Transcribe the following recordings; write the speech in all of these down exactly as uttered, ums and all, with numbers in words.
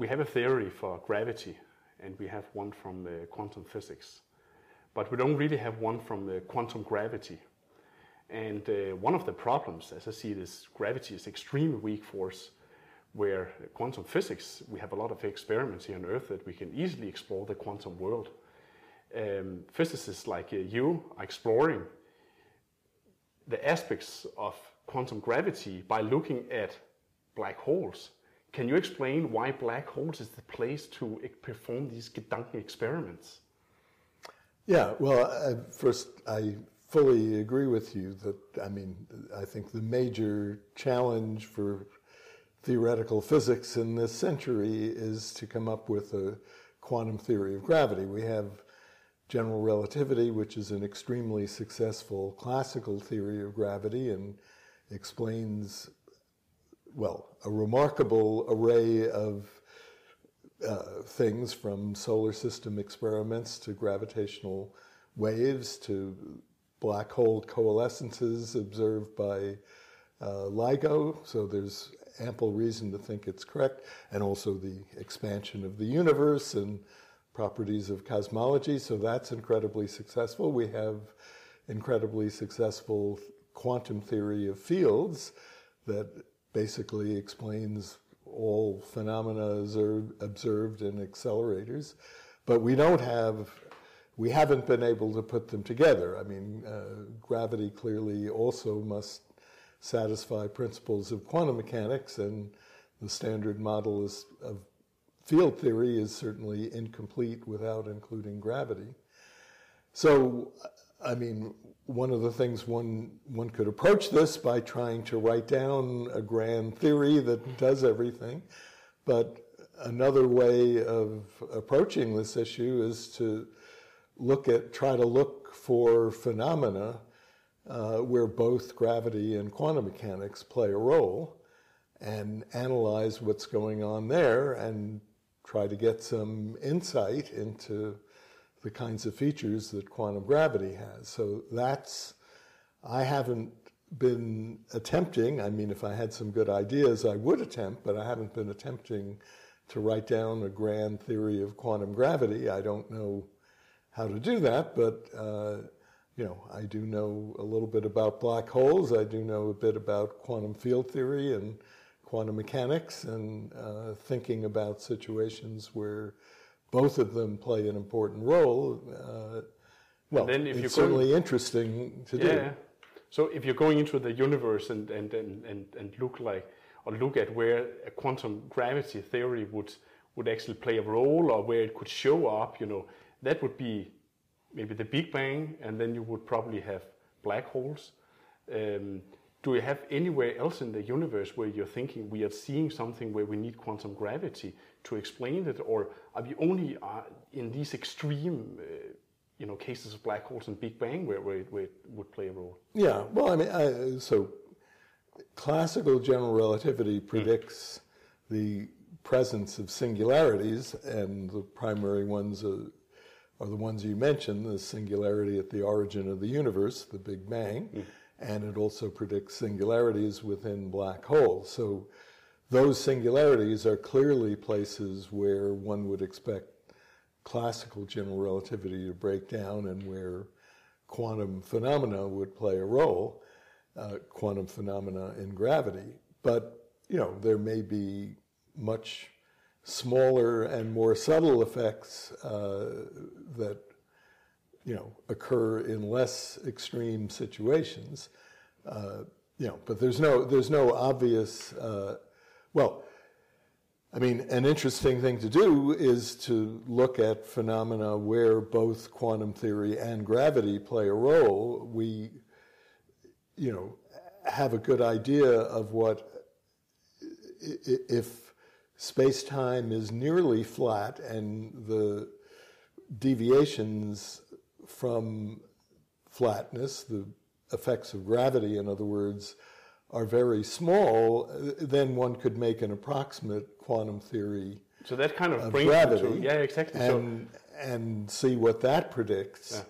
We have a theory for gravity, and we have one from uh, quantum physics. But we don't really have one from uh, quantum gravity. And uh, one of the problems, as I see it, is gravity is extremely weak force, where quantum physics, we have a lot of experiments here on Earth that we can easily explore the quantum world. Um, physicists like uh, you are exploring the aspects of quantum gravity by looking at black holes. Can you explain why black holes is the place to perform these Gedanken experiments? Yeah, well, I, first, I fully agree with you that, I mean, I think the major challenge for theoretical physics in this century is to come up with a quantum theory of gravity. We have general relativity, which is an extremely successful classical theory of gravity and explains, well, a remarkable array of uh, things from solar system experiments to gravitational waves to black hole coalescences observed by uh, LIGO. So there's ample reason to think it's correct, and also the expansion of the universe and properties of cosmology. So that's incredibly successful. We have incredibly successful quantum theory of fields that basically explains all phenomena observed in accelerators. But we don't have, we haven't been able to put them together. I mean, uh, gravity clearly also must satisfy principles of quantum mechanics, and the standard model is, of field theory is certainly incomplete without including gravity. So, I mean, one of the things one, one could approach this by trying to write down a grand theory that does everything, but another way of approaching this issue is to look at, try to look for phenomena Uh, where both gravity and quantum mechanics play a role, and analyze what's going on there and try to get some insight into the kinds of features that quantum gravity has. So that's, I haven't been attempting, I mean, if I had some good ideas, I would attempt, but I haven't been attempting to write down a grand theory of quantum gravity. I don't know how to do that, but uh, You know, I do know a little bit about black holes. I do know a bit about quantum field theory and quantum mechanics, and uh, thinking about situations where both of them play an important role. Uh, well, then if it's certainly going, interesting to yeah, do. Yeah. So if you're going into the universe and and, and, and and look like or look at where a quantum gravity theory would would actually play a role, or where it could show up, you know, that would be maybe the Big Bang, and then you would probably have black holes. Um, do you have anywhere else in the universe where you're thinking we are seeing something where we need quantum gravity to explain it, or are we only uh, in these extreme uh, you know, cases of black holes and Big Bang where, where, it, where it would play a role? Yeah, well, I mean, I, so classical general relativity predicts mm. the presence of singularities, and the primary ones are are the ones you mentioned, the singularity at the origin of the universe, the Big Bang, mm. and it also predicts singularities within black holes. So those singularities are clearly places where one would expect classical general relativity to break down and where quantum phenomena would play a role, uh, quantum phenomena in gravity. But, you know, there may be much smaller and more subtle effects uh, that, you know, occur in less extreme situations. Uh, you know, but there's no there's no obvious. Uh, well, I mean, an interesting thing to do is to look at phenomena where both quantum theory and gravity play a role. We, you know, have a good idea of what if. Space-time is nearly flat, and the deviations from flatness, the effects of gravity, in other words, are very small, then one could make an approximate quantum theory so that kind of, of brings gravity to, yeah, exactly. and, so. and see what that predicts. Yeah.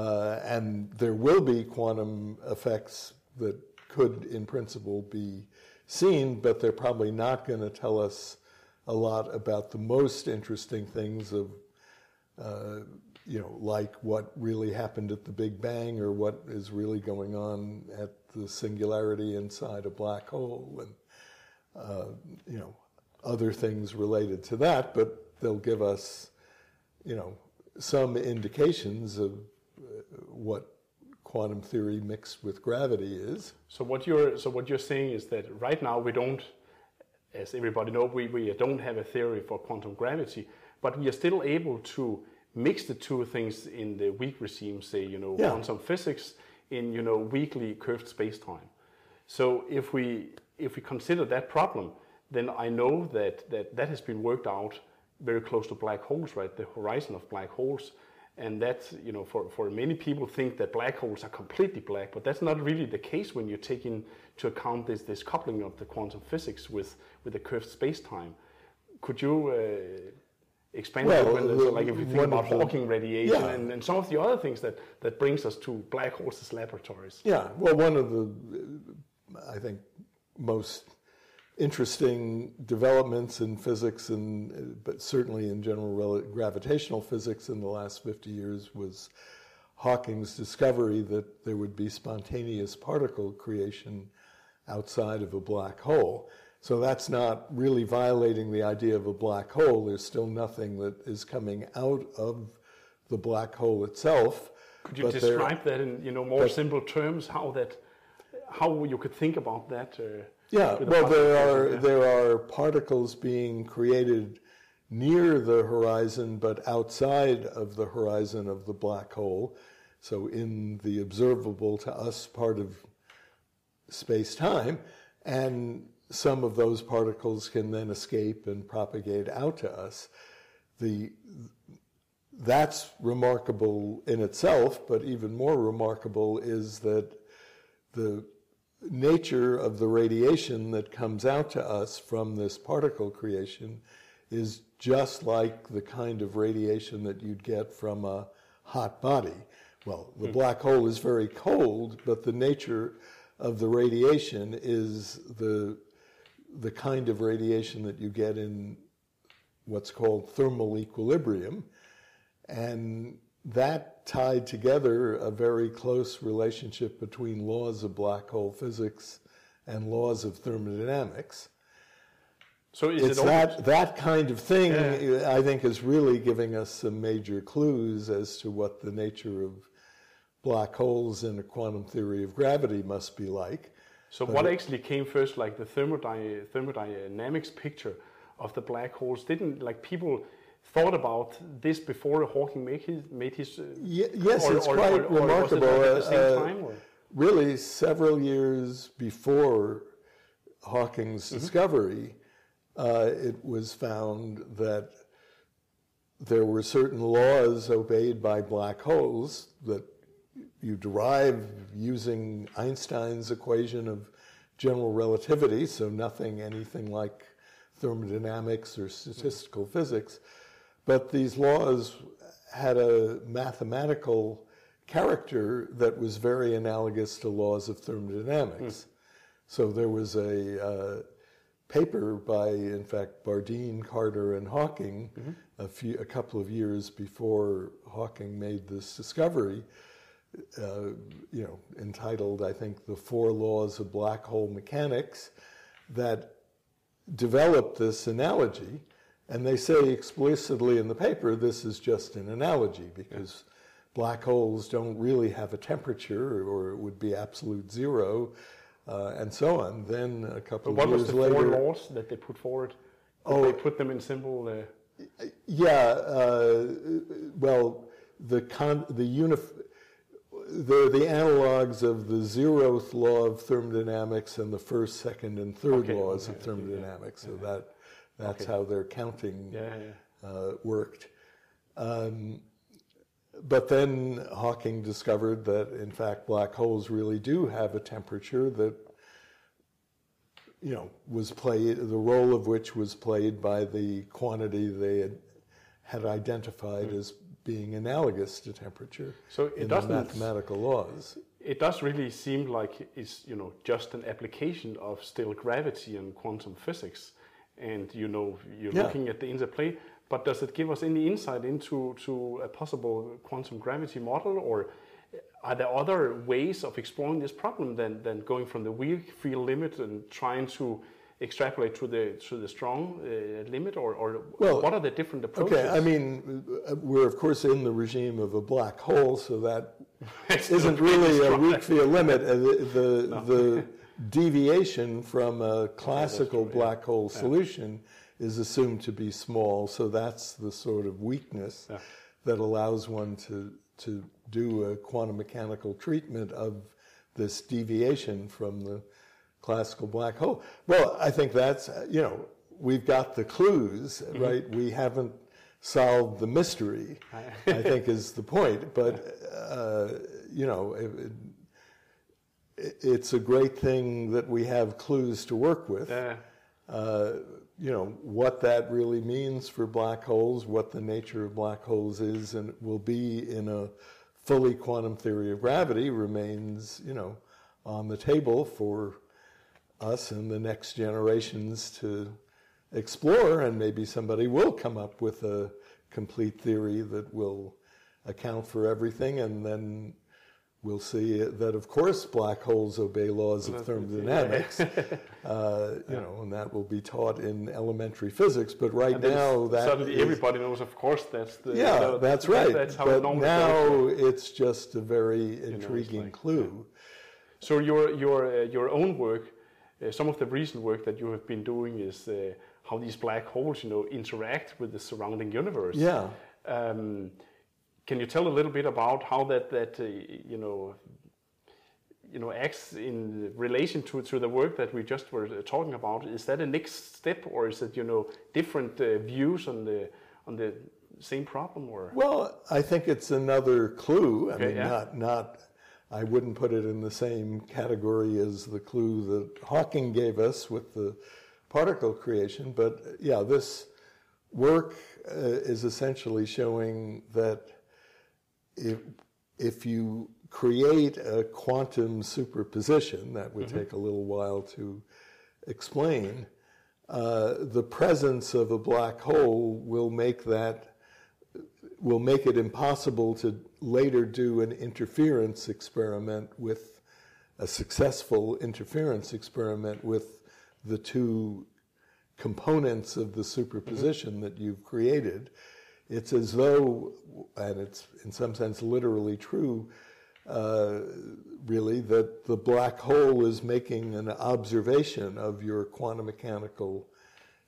Uh, and there will be quantum effects that could, in principle, be seen, but they're probably not going to tell us a lot about the most interesting things of, uh, you know, like what really happened at the Big Bang or what is really going on at the singularity inside a black hole and, uh, you know, other things related to that, but they'll give us, you know, some indications of what quantum theory mixed with gravity is. So what you're so what you're saying is that right now we don't, as everybody knows, we, we don't have a theory for quantum gravity, but we are still able to mix the two things in the weak regime, say, you know, yeah. quantum physics in, you know, weakly curved space-time. So if we if we consider that problem, then I know that that, that has been worked out very close to black holes, right? The horizon of black holes. And that's, you know, for, for many people think that black holes are completely black, but that's not really the case when you take into account this, this coupling of the quantum physics with, with the curved space-time. Could you uh, explain well, that? When the, so like if you think about Hawking radiation yeah. and, and some of the other things that, that brings us to black holes as laboratories. Yeah, well, one of the, I think, most interesting developments in physics, and but certainly in general gravitational physics in the last fifty years was Hawking's discovery that there would be spontaneous particle creation outside of a black hole. So that's not really violating the idea of a black hole. There's still nothing that is coming out of the black hole itself. Could you describe there, that in you know more but, simple terms? How that, how you could think about that? Uh, Yeah, well, there are there are particles being created near the horizon, but outside of the horizon of the black hole. So in the observable to us part of space-time, and some of those particles can then escape and propagate out to us. The that's remarkable in itself, but even more remarkable is that the nature of the radiation that comes out to us from this particle creation is just like the kind of radiation that you'd get from a hot body. Well, the black hole is very cold, but the nature of the radiation is the the kind of radiation that you get in what's called thermal equilibrium. And that tied together a very close relationship between laws of black hole physics and laws of thermodynamics. So is it's it that, that kind of thing, yeah. I think, is really giving us some major clues as to what the nature of black holes in a quantum theory of gravity must be like. So but what actually came first, like the thermody thermodynamics picture of the black holes, didn't, like, people thought about this before Hawking made his... Made his uh, yes, or, it's or, quite or, or remarkable. Or was it at the same time? Or? Uh, really, several years before Hawking's mm-hmm. discovery, uh, it was found that there were certain laws obeyed by black holes that you derive using Einstein's equation of general relativity, so nothing, anything like thermodynamics or statistical mm-hmm. physics. But these laws had a mathematical character that was very analogous to laws of thermodynamics. Mm. So there was a uh, paper by, in fact, Bardeen, Carter, and Hawking mm-hmm. a, few, a couple of years before Hawking made this discovery, uh, you know, entitled, I think, The Four Laws of Black Hole Mechanics, that developed this analogy. And they say explicitly in the paper, this is just an analogy because yeah. black holes don't really have a temperature, or it would be absolute zero, uh, and so on. Then a couple but of years later... what was the four laws that they put forward? Oh, they put them in simple... Uh... Yeah, uh, well, the con the unif the the analogs of the zeroth law of thermodynamics and the first, second, and third okay, laws okay, of thermodynamics. Yeah, yeah. So that... That's okay. how their counting yeah, yeah. Uh, worked. Um, but then Hawking discovered that, in fact, black holes really do have a temperature that, you know, was played, the role of which was played by the quantity they had, had identified mm. as being analogous to temperature so it in the mathematical laws. It does really seem like it's, you know, just an application of still gravity and quantum physics. and you know you're yeah. looking at the interplay. But does it give us any insight into to a possible quantum gravity model, or are there other ways of exploring this problem than than going from the weak field limit and trying to extrapolate to the to the strong uh, limit, or, or well, what are the different approaches? Okay, I mean, we're of course in the regime of a black hole, so that isn't really a weak field limit. Uh, the the, no. the deviation from a classical yeah, true, black yeah. hole solution yeah. is assumed to be small, so that's the sort of weakness yeah. that allows one to to do a quantum mechanical treatment of this deviation from the classical black hole. Well, I think that's, you know, we've got the clues, mm-hmm. right? We haven't solved the mystery, I think is the point. But, uh, you know, it, it, it's a great thing that we have clues to work with. Uh, uh, you know, what that really means for black holes, what the nature of black holes is and will be in a fully quantum theory of gravity remains, you know, on the table for us and the next generations to explore, and maybe somebody will come up with a complete theory that will account for everything, and then we'll see that, of course, black holes obey laws of thermodynamics, uh, you know, and that will be taught in elementary physics. But right now, that suddenly is, everybody knows, of course, that's the yeah, the, that's right. That's how but now goes. It's just a very intriguing you know, like, clue. Yeah. So your your uh, your own work. Uh, some of the recent work that you have been doing is uh, how these black holes, you know, interact with the surrounding universe. Yeah. Um, can you tell a little bit about how that that uh, you know you know acts in relation to to the work that we just were talking about? Is that a next step, or is it you know different uh, views on the on the same problem? Or well, I think it's another clue. I okay, mean, yeah. not not. I wouldn't put it in the same category as the clue that Hawking gave us with the particle creation. But yeah, this work uh, is essentially showing that if, if you create a quantum superposition, that would mm-hmm. take a little while to explain, uh, the presence of a black hole will make that will make it impossible to later do an interference experiment with a successful interference experiment with the two components of the superposition mm-hmm. that you've created. It's as though, and it's in some sense literally true, uh, really, that the black hole is making an observation of your quantum mechanical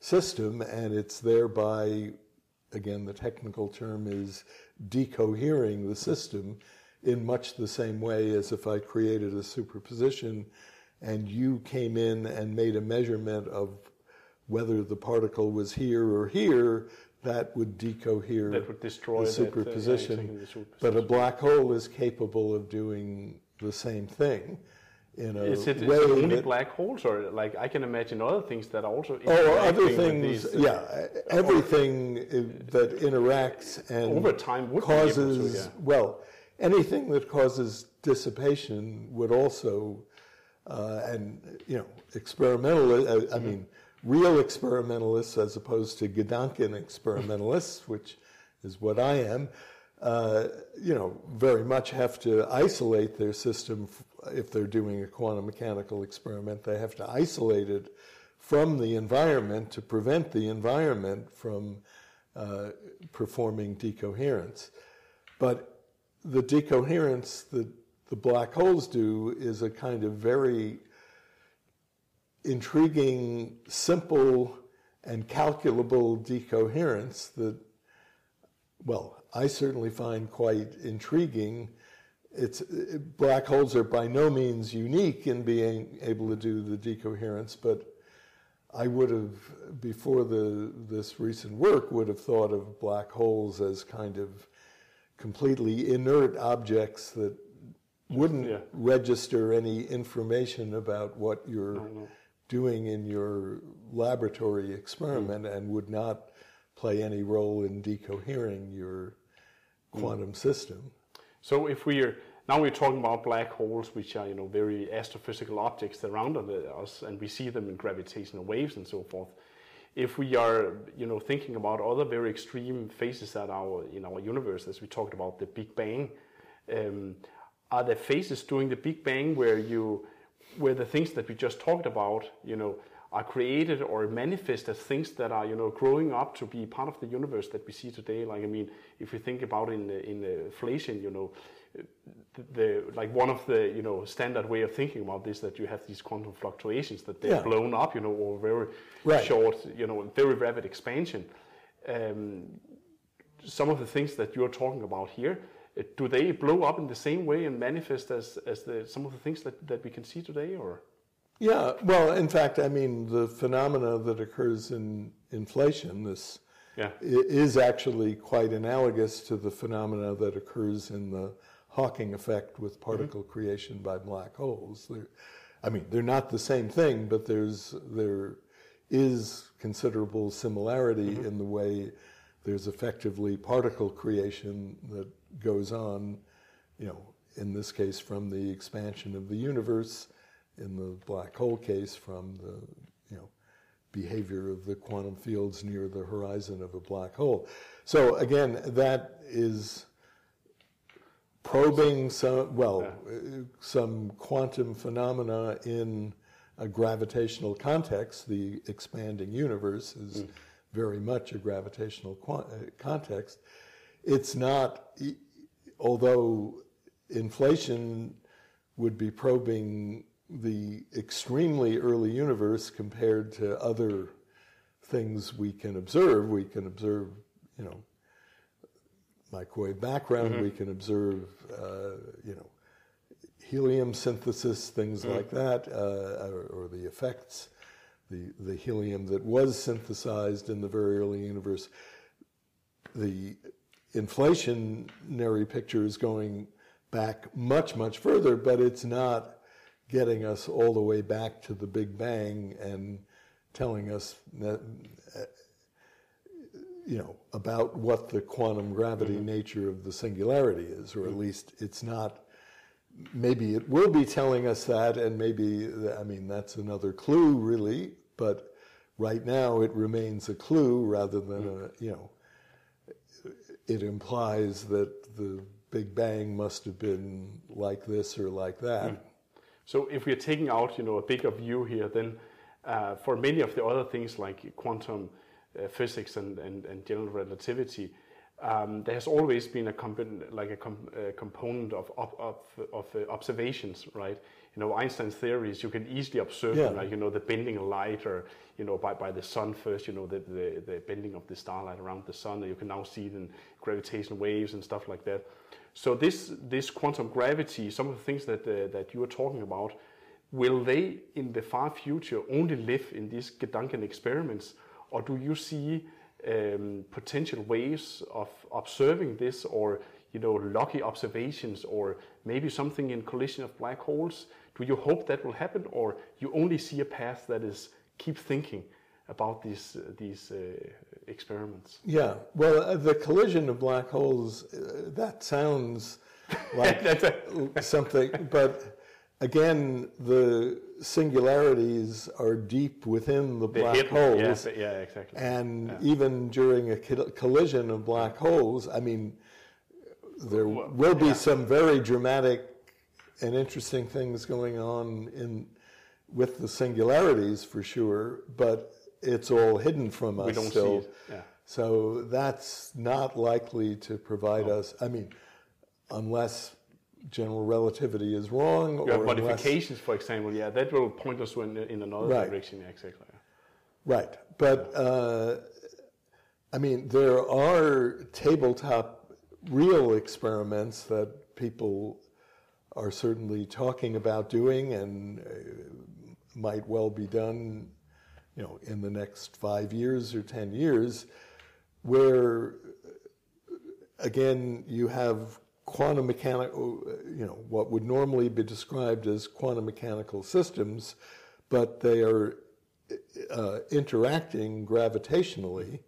system, and it's thereby, again, the technical term is decohering the system in much the same way as if I created a superposition and you came in and made a measurement of whether the particle was here or here, that would decohere that would destroy the superposition. That, uh, yeah, the superposition. But a black hole is capable of doing the same thing. In a is it, way is it only that, black holes, or like I can imagine other things that are also oh other things these, yeah uh, everything or, that interacts and over time would causes be able to, yeah. well anything that causes dissipation would also uh, and you know experimental uh, mm-hmm. I mean real experimentalists as opposed to Gedanken experimentalists, which is what I am. Uh, you know, very much have to isolate their system f- if they're doing a quantum mechanical experiment. They have to isolate it from the environment to prevent the environment from uh, performing decoherence. But the decoherence that the black holes do is a kind of very intriguing, simple, and calculable decoherence that, well, I certainly find quite intriguing. It's, it, black holes are by no means unique in being able to do the decoherence, but I would have, before the, this recent work, would have thought of black holes as kind of completely inert objects that wouldn't yeah. register any information about what you're no, no. doing in your laboratory experiment mm. and would not play any role in decohering your quantum system. So if we're now we're talking about black holes, which are you know very astrophysical objects around us, and we see them in gravitational waves and so forth. if we are, you know, thinking about other very extreme phases that our in our universe, as we talked about the Big Bang, um, are there phases during the Big Bang where you, where the things that we just talked about, you know, are created or manifest as things that are, you know, growing up to be part of the universe that we see today? Like, I mean, if we think about in in inflation, you know, the, the like one of the, you know, standard way of thinking about this, that you have these quantum fluctuations that they're yeah. blown up, you know, or very right. short, you know, very rapid expansion. Um, some of the things that you're talking about here, do they blow up in the same way and manifest as as the some of the things that that we can see today, or? Yeah, well, in fact, I mean, the phenomena that occurs in inflation, this yeah. is actually quite analogous to the phenomena that occurs in the Hawking effect with particle mm-hmm. creation by black holes. They're, I mean, they're not the same thing, but there's there is considerable similarity mm-hmm. in the way there's effectively particle creation that goes on, you know, in this case from the expansion of the universe. In the black hole case, from the you know behavior of the quantum fields near the horizon of a black hole. So again, that is probing some well yeah. some quantum phenomena in a gravitational context. The expanding universe is mm. very much a gravitational context. It's not, although inflation would be probing the extremely early universe compared to other things we can observe. We can observe, you know, microwave background. Mm-hmm. We can observe, uh, you know, helium synthesis, things mm-hmm. like that, uh, or, or the effects, the, the helium that was synthesized in the very early universe. The inflationary picture is going back much, much further, but it's not getting us all the way back to the Big Bang and telling us that, you know, about what the quantum gravity mm-hmm. nature of the singularity is, or at least it's not. Maybe it will be telling us that, and maybe, I mean, that's another clue, really, but right now it remains a clue rather than mm-hmm. a, you know, it implies that the Big Bang must have been like this or like that. Mm-hmm. So if we are taking out, you know, a bigger view here, then uh, for many of the other things like quantum uh, physics and, and, and general relativity, um, there has always been a comp- like a, com- a component of op- op- of uh, observations, right? You know, Einstein's theories, you can easily observe, yeah. like, you know, the bending of light, or, you know, by, by the sun first, you know, the, the, the bending of the starlight around the sun, and you can now see it in gravitational waves and stuff like that. So this this quantum gravity, some of the things that uh, that you are talking about, will they in the far future only live in these Gedanken experiments, or do you see um, potential ways of observing this, or, you know, lucky observations, or maybe something in collision of black holes? Do you hope that will happen, or you only see a path that is keep thinking about these uh, these uh, experiments? Yeah, well, uh, the collision of black holes, uh, that sounds like something, but again, the singularities are deep within the black hidden, holes. Yeah, yeah, exactly. And yeah. even during a collision of black holes, I mean, there well, will be yeah. some very dramatic and interesting things going on in with the singularities for sure, but it's all hidden from us. We don't still. see it. Yeah. So that's not likely to provide no. us, I mean, unless general relativity is wrong. You or have modifications, unless, for example, yeah, that will point us in, in another right. direction. Exactly. Right. But, uh, I mean, there are tabletop real experiments that people are certainly talking about doing and uh, might well be done, you know, in the next five years or ten years, where, again, you have quantum mechanical, you know, what would normally be described as quantum mechanical systems, but they are uh, interacting gravitationally,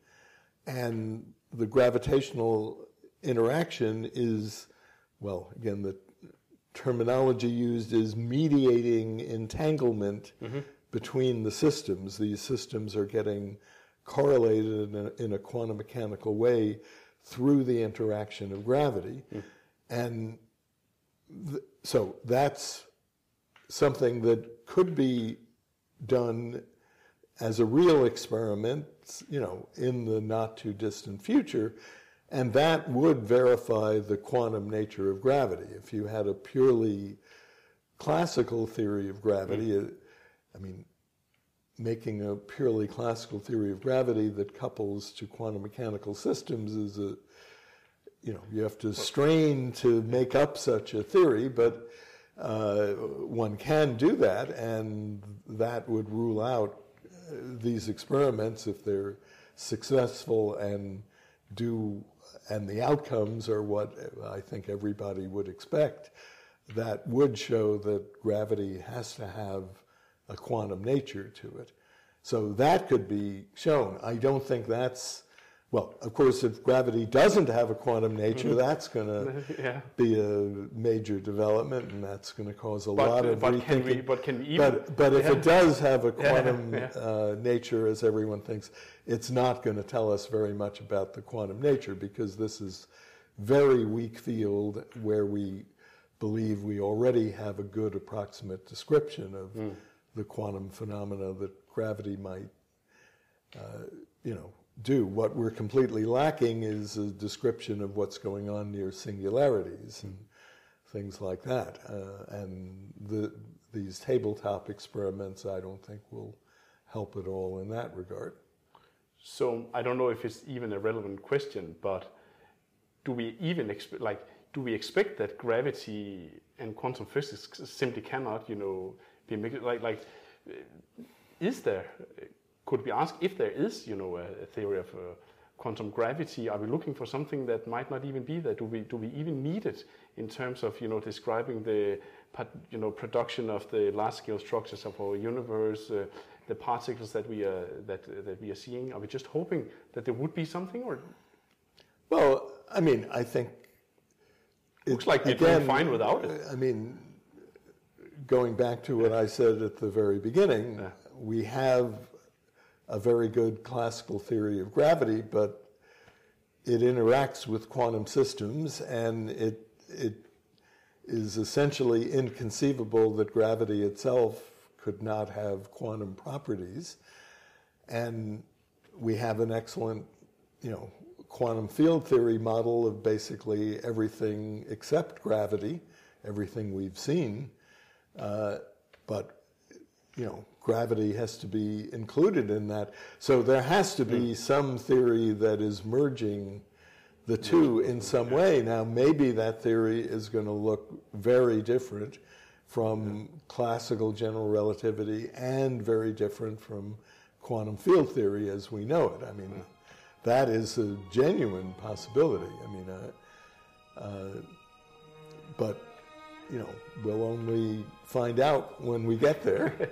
and the gravitational interaction is, well, again, the terminology used is mediating entanglement mm-hmm. between the systems. These systems are getting correlated in a, in a quantum mechanical way through the interaction of gravity. Mm. And th so that's something that could be done as a real experiment, you know, in the not too distant future. And that would verify the quantum nature of gravity. If you had a purely classical theory of gravity, mm. I mean, making a purely classical theory of gravity that couples to quantum mechanical systems is a, you know, you have to strain to make up such a theory, but uh, one can do that, and that would rule out these experiments if they're successful and do, and the outcomes are what I think everybody would expect. That would show that gravity has to have a quantum nature to it. So that could be shown. I don't think that's, well, of course, if gravity doesn't have a quantum nature, mm-hmm. that's going to yeah. be a major development, and that's going to cause a but, lot of but rethinking. Can we, but can we even? But, but if yeah. it does have a quantum yeah. Yeah. Uh, nature, as everyone thinks, it's not going to tell us very much about the quantum nature, because this is very weak field where we believe we already have a good approximate description of mm. the quantum phenomena that gravity might, uh, you know, do. What we're completely lacking is a description of what's going on near singularities and things like that. Uh, and the, these tabletop experiments, I don't think, will help at all in that regard. So I don't know if it's even a relevant question, but do we even expect, like, do we expect that gravity and quantum physics simply cannot, you know, be like, like, is there, could we ask if there is, you know, a, a theory of uh, quantum gravity? Are we looking for something that might not even be there? Do we, do we even need it in terms of, you know, describing the, you know, production of the large-scale structures of our universe, uh, the particles that we are, that, uh, that we are seeing? Are we just hoping that there would be something, or? Well, I mean, I think it looks like they're doing fine without it. I mean, going back to what I said at the very beginning, yeah. we have a very good classical theory of gravity, but it interacts with quantum systems, and it, it is essentially inconceivable that gravity itself could not have quantum properties. And we have an excellent, you know, quantum field theory model of basically everything except gravity, everything we've seen. Uh, but, you know, gravity has to be included in that. So there has to be some theory that is merging the two in some way. Now, maybe that theory is going to look very different from classical general relativity and very different from quantum field theory as we know it. I mean, that is a genuine possibility. I mean, uh, uh, but... you know, we'll only find out when we get there.